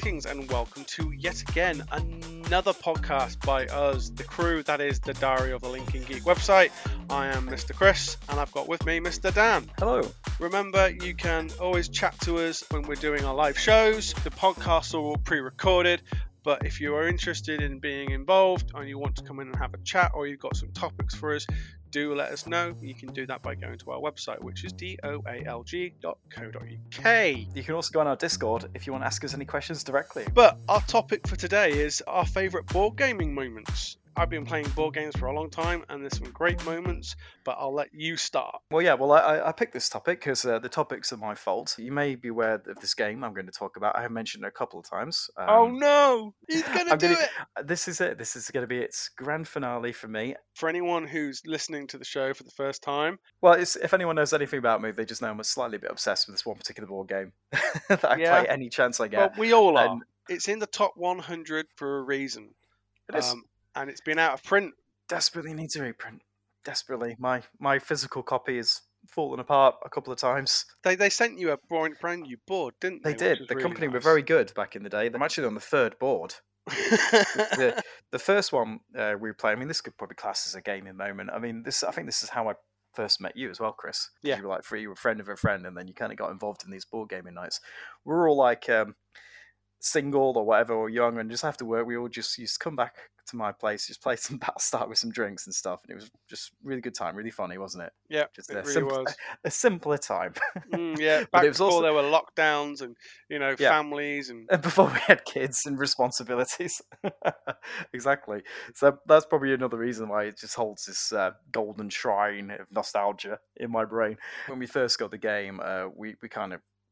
Greetings and welcome to yet again another podcast by us, the crew, that is the Diary of the Linking Geek website. I am Mr. Chris and I've got with me Mr. Dan. Hello. Remember, you can always chat to us when we're doing our live shows. The podcasts are all pre-recorded, but if you are interested in being involved and you want to come in and have a chat, or you've got some topics for us, do let us know. You can do that by going to our website, which is doalg.co.uk. You can also go on our Discord if you want to ask us any questions directly. But our topic for today is our favourite board gaming moments. I've been playing board games for a long time, and there's some great moments, but I'll let you start. Well, I picked this topic because the topics are my fault. You may be aware of this game I'm going to talk about. I have mentioned it a couple of times. Oh no! He's going to do it! This is it. This is going to be its grand finale for me. For anyone who's listening to the show for the first time... Well, if anyone knows anything about me, they just know I'm a slightly bit obsessed with this one particular board game that I play any chance I get. Well, we all are. It's in the top 100 for a reason. It is. And it's been out of print. Desperately needs a reprint. Desperately. My physical copy has fallen apart a couple of times. They sent you a brand new board, didn't they? They did. The company were very good back in the day. I'm actually on the third board. The first one we were playing, I mean, this could probably class as a gaming moment. I mean, I think this is how I first met you as well, Chris. Yeah. You were like you were a friend of a friend, and then you kind of got involved in these board gaming nights. We're all like... single or whatever, or young, and just have to work. We all just used to come back to my place, just play some Battlestar with some drinks and stuff, and it was just really good time, really funny, wasn't it? Yeah, just it really was a simpler time. Yeah, back before there were lockdowns and families and before we had kids and responsibilities. Exactly. So that's probably another reason why it just holds this golden shrine of nostalgia in my brain. When we first got the game,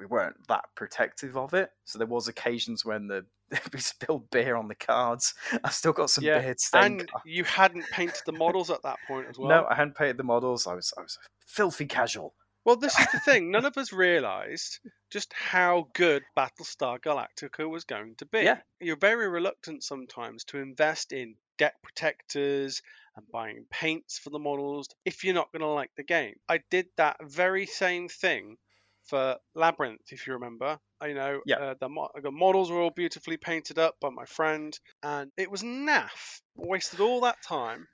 we weren't that protective of it. So there was occasions when we spilled beer on the cards. I've still got some beer stained. And you hadn't painted the models at that point as well. No, I hadn't painted the models. I was filthy casual. Well, this is the thing. None of us realised just how good Battlestar Galactica was going to be. Yeah. You're very reluctant sometimes to invest in deck protectors and buying paints for the models if you're not going to like the game. I did that very same thing for Labyrinth, if you remember. The models were all beautifully painted up by my friend, and it was naff. I wasted all that time,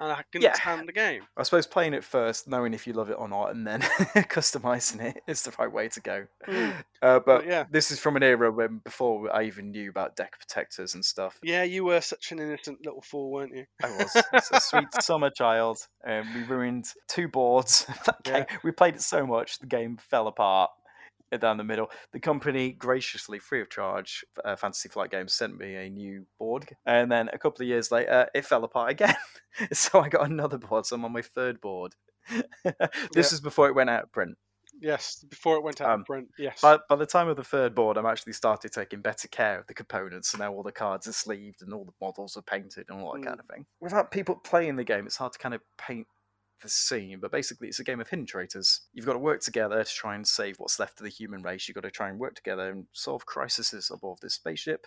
and I couldn't stand the game. I suppose playing it first, knowing if you love it or not, and then customizing it is the right way to go. Mm. But this is from an era when before I even knew about deck protectors and stuff. Yeah, you were such an innocent little fool, weren't you? I was. It's a sweet summer child. We ruined two boards. That game. Yeah. We played it so much, the game fell apart down the middle. The company graciously, free of charge, Fantasy Flight Games sent me a new board, and then a couple of years later it fell apart again. So I got another board, so I'm on my third board. This is before it went out of print. Yes, before it went out of print, yes. By the time of the third board, I'm actually started taking better care of the components, and now all the cards are sleeved and all the models are painted and all that kind of thing. Without people playing the game, it's hard to kind of paint the scene, but basically it's a game of hidden traitors. You've got to work together to try and save what's left of the human race. You've got to try and work together and solve crises aboard this spaceship,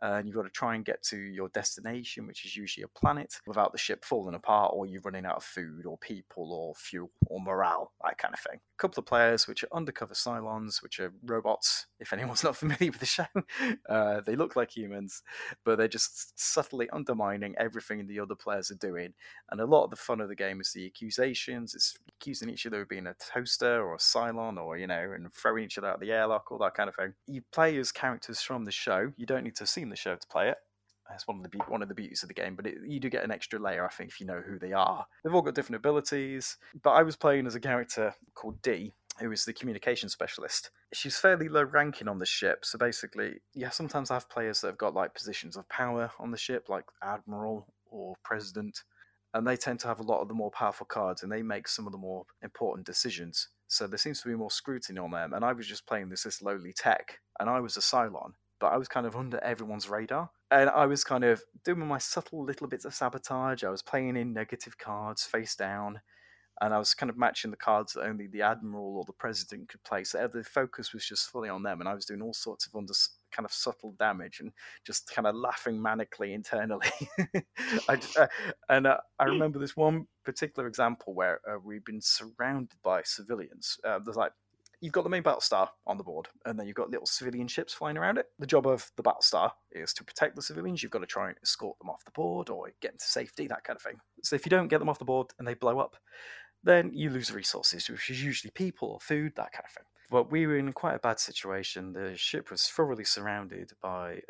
and you've got to try and get to your destination, which is usually a planet, without the ship falling apart or you running out of food or people or fuel or morale, that kind of thing. A couple of players, which are undercover Cylons, which are robots, if anyone's not familiar with the show. They look like humans, but they're just subtly undermining everything the other players are doing. And a lot of the fun of the game is the accusations. It's accusing each other of being a toaster or a Cylon, or, and throwing each other out of the airlock, all that kind of thing. You play as characters from the show. You don't need to see the show to play it. That's one of the beauties of the game, but you do get an extra layer, I think, if you know who they are. They've all got different abilities, but I was playing as a character called Dee, who is the communication specialist. She's fairly low ranking on the ship, so basically, sometimes I have players that have got like positions of power on the ship, like Admiral or President, and they tend to have a lot of the more powerful cards, and they make some of the more important decisions, so there seems to be more scrutiny on them, and I was just playing this lowly tech, and I was a Cylon, but I was kind of under everyone's radar. And I was kind of doing my subtle little bits of sabotage. I was playing in negative cards, face down, and I was kind of matching the cards that only the Admiral or the President could play. So the focus was just fully on them, and I was doing all sorts of kind of subtle damage and just kind of laughing manically internally. I remember this one particular example where we'd been surrounded by civilians. There's like you've got the main Battlestar on the board, and then you've got little civilian ships flying around it. The job of the Battlestar is to protect the civilians. You've got to try and escort them off the board or get them to safety, that kind of thing. So if you don't get them off the board and they blow up, then you lose resources, which is usually people or food, that kind of thing. But we were in quite a bad situation. The ship was thoroughly surrounded by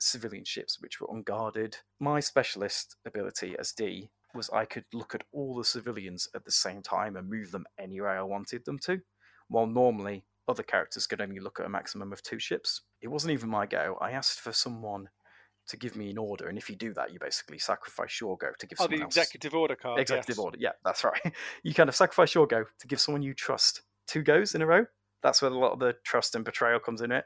civilian ships, which were unguarded. My specialist ability as D was I could look at all the civilians at the same time and move them anywhere I wanted them to, while normally other characters could only look at a maximum of 2 ships. It wasn't even my go. I asked for someone to give me an order, and if you do that, you basically sacrifice your go to give someone else. Oh, the executive order card. Executive order, yeah, that's right. You kind of sacrifice your go to give someone you trust 2 goes in a row. That's where a lot of the trust and betrayal comes in it.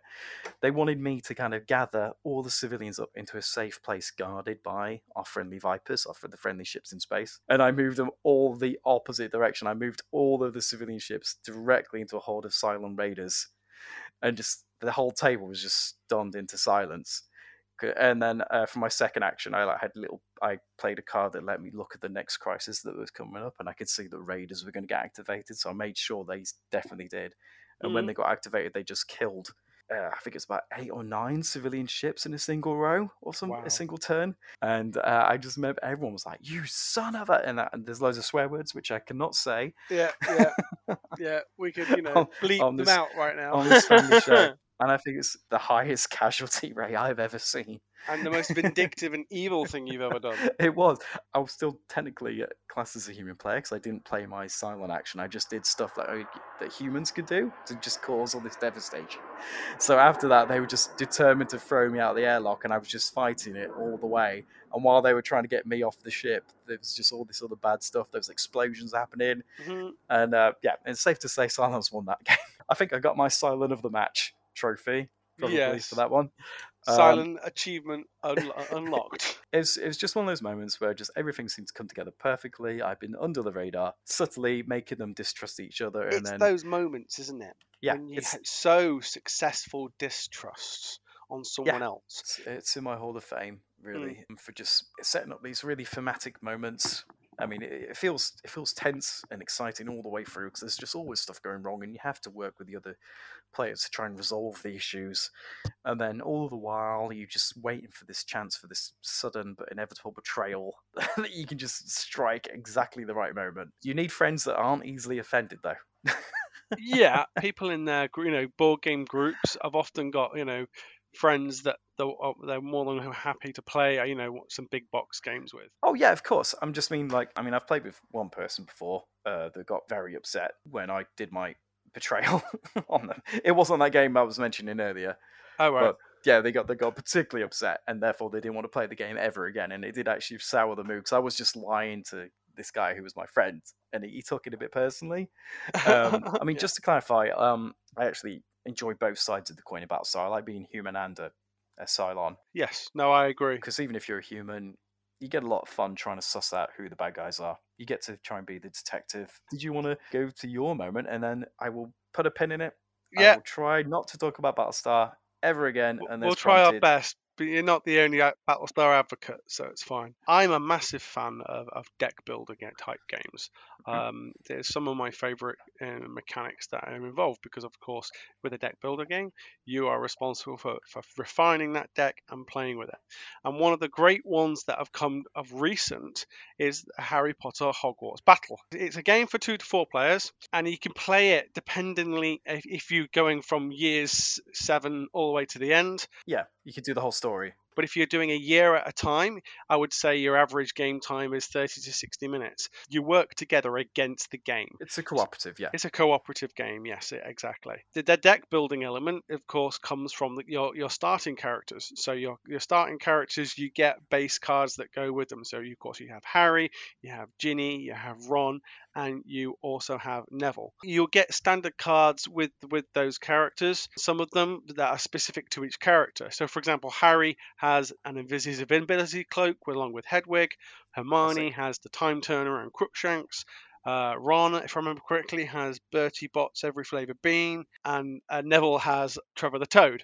They wanted me to kind of gather all the civilians up into a safe place guarded by our friendly Vipers, our the friendly ships in space. And I moved them all the opposite direction. I moved all of the civilian ships directly into a horde of Cylon raiders. And just the whole table was just stunned into silence. And then for my second action, I played a card that let me look at the next crisis that was coming up, and I could see the raiders were going to get activated. So I made sure they definitely did. And when they got activated, they just killed, I think it's about 8 or 9 civilian ships in a single row or a single turn. And I just remember everyone was like, you son of a... And there's loads of swear words, which I cannot say. Yeah. We could, bleep them out right now. On this family show. And I think it's the highest casualty rate I've ever seen. And the most vindictive and evil thing you've ever done. It was. I was still technically classed as a human player because I didn't play my silent action. I just did stuff that humans could do to just cause all this devastation. So after that, they were just determined to throw me out of the airlock, and I was just fighting it all the way. And while they were trying to get me off the ship, there was just all this other bad stuff. There was explosions happening. Mm-hmm. And it's safe to say Cylons won that game. I think I got my Cylon of the match trophy, probably, for that one. Silent achievement unlocked. It was just one of those moments where just everything seemed to come together perfectly. I've been under the radar, subtly making them distrust each other. And it's then those moments, isn't it? Yeah. When you have so successful distrusts on someone else. It's in my Hall of Fame, really, for just setting up these really thematic moments. I mean, it feels tense and exciting all the way through because there's just always stuff going wrong, and you have to work with the other players to try and resolve the issues. And then all the while, you're just waiting for this chance for this sudden but inevitable betrayal that you can just strike exactly the right moment. You need friends that aren't easily offended, though. Yeah, people in their board game groups have often got friends that they're more than happy to play, some big box games with. Oh yeah, of course. I'm just mean I've played with one person before that got very upset when I did my betrayal on them. It wasn't that game I was mentioning earlier. Oh right. But yeah, they got particularly upset, and therefore they didn't want to play the game ever again. And it did actually sour the mood because I was just lying to this guy who was my friend, and he took it a bit personally. Just to clarify, I actually enjoy both sides of the coin about Battlestar. I like being human and a Cylon. Yes, no, I agree. Because even if you're a human, you get a lot of fun trying to suss out who the bad guys are. You get to try and be the detective. Did you want to go to your moment? And then I will put a pin in it. Yeah. I will try not to talk about Battlestar ever again. And we'll try our best, but you're not the only Battlestar advocate, so it's fine. I'm a massive fan of deck building type games. There's some of my favourite mechanics that I'm involved because, of course, with a deck builder game, you are responsible for refining that deck and playing with it. And one of the great ones that have come of recent is Harry Potter Hogwarts Battle. It's a game for 2 to 4 players, and you can play it dependently if you're going from years 7 all the way to the end. Yeah, you could do the whole story. But if you're doing a year at a time, I would say your average game time is 30 to 60 minutes. You work together against the game. It's a cooperative, yeah. It's a cooperative game, yes, exactly. The deck building element, of course, comes from your starting characters. So your starting characters, you get base cards that go with them. So, of course, you have Harry, you have Ginny, you have Ron, and you also have Neville. You'll get standard cards with those characters, some of them that are specific to each character. So, for example, Harry has an Invisibility Cloak along with Hedwig. Hermione has the Time-Turner and Crookshanks. Ron, if I remember correctly, has Bertie Botts Every Flavor Bean. And Neville has Trevor the Toad.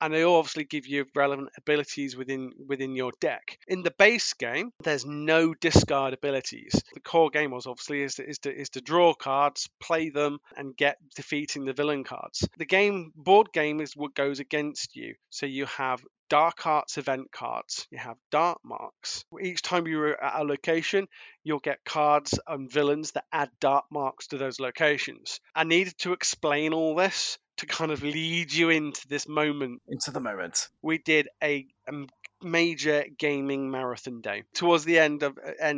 and they obviously give you relevant abilities within your deck. In the base game, there's no discard abilities. The core game was obviously is to draw cards, play them, and get defeating the villain cards. The game board game is what goes against you. So you have Dark Arts event cards. You have Dark Marks. Each time you're at a location, you'll get cards and villains that add Dark Marks to those locations. I needed to explain all this to kind of lead you into this moment. Into the moment. We did a major gaming marathon day. Towards the end,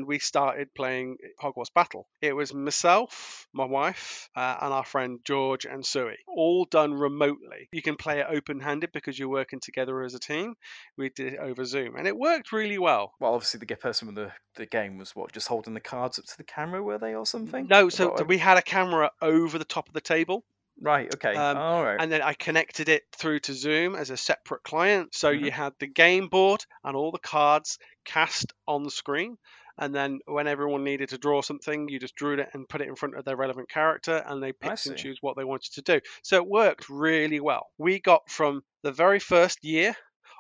we started playing Hogwarts Battle. It was myself, my wife, and our friend George and Sui, all done remotely. You can play it open-handed because you're working together as a team. We did it over Zoom, and it worked really well. Well, obviously the person with the game was what, just holding the cards up to the camera, were they, or something? No, so we had a camera over the top of the table. Right, okay. All right. And then I connected it through to Zoom as a separate client. So you had the game board and all the cards cast on the screen. And then when everyone needed to draw something, you just drew it and put it in front of their relevant character, and they picked and choose what they wanted to do. So it worked really well. We got from the very first year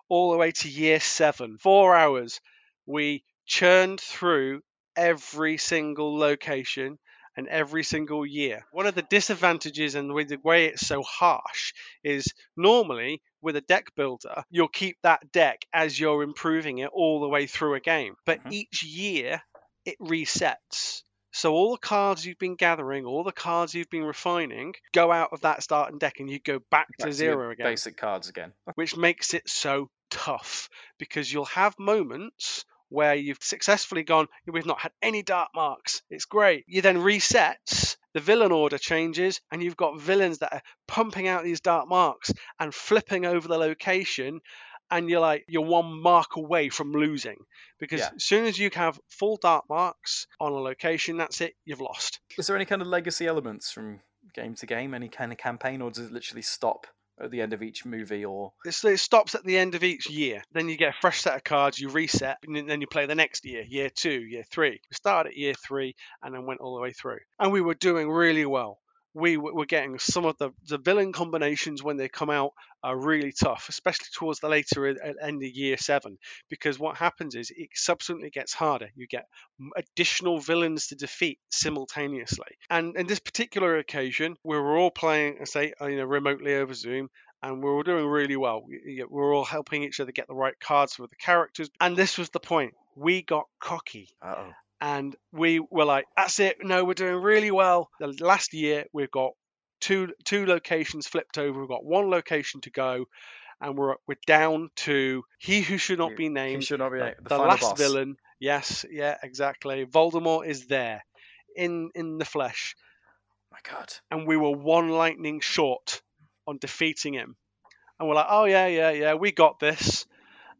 all the way to year 7. 4 hours. We churned through every single location and every single year. One of the disadvantages, and with the way it's so harsh, is normally with a deck builder, you'll keep that deck as you're improving it all the way through a game. But each year, it resets. So all the cards you've been gathering, all the cards you've been refining, go out of that starting deck and you go back to zero again. Basic cards again. Which makes it so tough, because you'll have moments where you've successfully gone, we've not had any Dark Marks, it's great. You then resets, the villain order changes, and you've got villains that are pumping out these Dark Marks and flipping over the location, and you're 1 mark away from losing. Because as soon as you have full Dark Marks on a location, that's it, you've lost. Is there any kind of legacy elements from game to game, any kind of campaign, or does it literally stop at the end of each movie? Or it stops at the end of each year. Then you get a fresh set of cards, you reset, and then you play the next year, year 2, year 3. We started at year 3 and then went all the way through. And we were doing really well. We were getting some of the villain combinations when they come out are really tough, especially towards the later end of year 7, because what happens is it subsequently gets harder. You get additional villains to defeat simultaneously. And in this particular occasion, we were all playing, remotely over Zoom, and we were all doing really well. We were all helping each other get the right cards for the characters. And this was the point. We got cocky. Uh-oh. And we were like, that's it. No, we're doing really well. The last year, we've got two locations flipped over. We've got 1 location to go. And we're down to he who should not be named. He should not be named. The last boss. Villain. Yes. Yeah, exactly. Voldemort is there in the flesh. My God. And we were 1 lightning short on defeating him. And we're like, oh, yeah. We got this.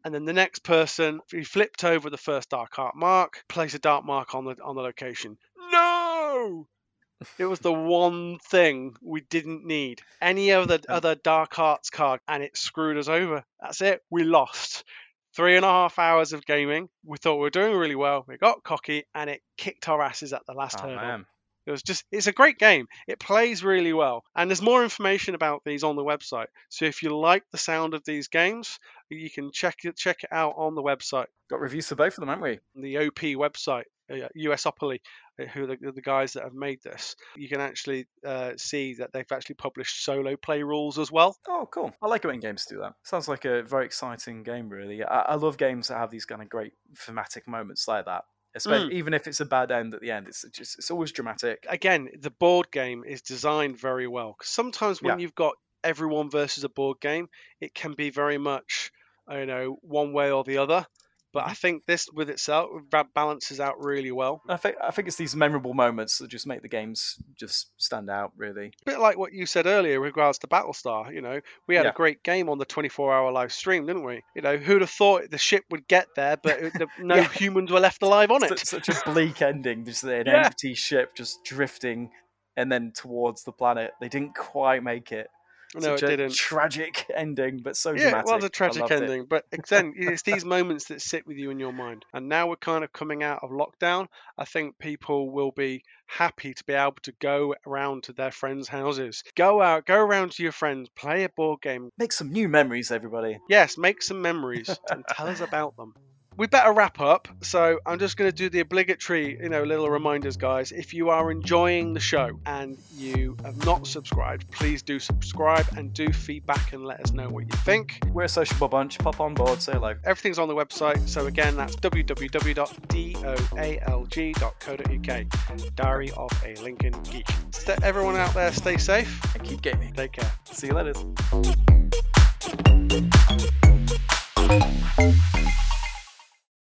And then the next person, he flipped over the first Dark Art Mark, placed a Dark Mark on the location. No! It was the one thing we didn't need. Any other Dark Arts card, and it screwed us over. That's it. We lost. 3.5 hours of gaming. We thought we were doing really well. We got cocky, and it kicked our asses at the last hurdle. Man. It's a great game. It plays really well. And there's more information about these on the website. So if you like the sound of these games, you can check it out on the website. Got reviews for both of them, haven't we? The OP website, USopoly, who are the guys that have made this. You can actually see that they've actually published solo play rules as well. Oh, cool. I like it when games do that. Sounds like a very exciting game, really. I love games that have these kind of great thematic moments like that. Even if it's a bad end at the end, it's always dramatic. Again, the board game is designed very well. Because sometimes when you've got everyone versus a board game, it can be very much, one way or the other. But I think this with itself balances out really well. I think it's these memorable moments that just make the games just stand out, really. A bit like what you said earlier in regards to Battlestar. We had a great game on the 24-hour live stream, didn't we? Who'd have thought the ship would get there, but no humans were left alive on it. Such a bleak ending, just an empty ship just drifting and then towards the planet. They didn't quite make it. No, it didn't. Tragic ending, but so dramatic. Yeah, it was a tragic ending, but again, it's these moments that sit with you in your mind. And now we're kind of coming out of lockdown. I think people will be happy to be able to go around to their friends' houses. Go out, go around to your friends, play a board game. Make some new memories, everybody. Yes, make some memories and tell us about them. We better wrap up, so I'm just going to do the obligatory, little reminders, guys. If you are enjoying the show and you have not subscribed, please do subscribe and do feedback and let us know what you think. We're a sociable bunch. Pop on board, say hello. Everything's on the website, so again, that's www.doalg.co.uk. Diary of a Lincoln Geek. Everyone out there, stay safe. And keep gaming. Take care. See you later.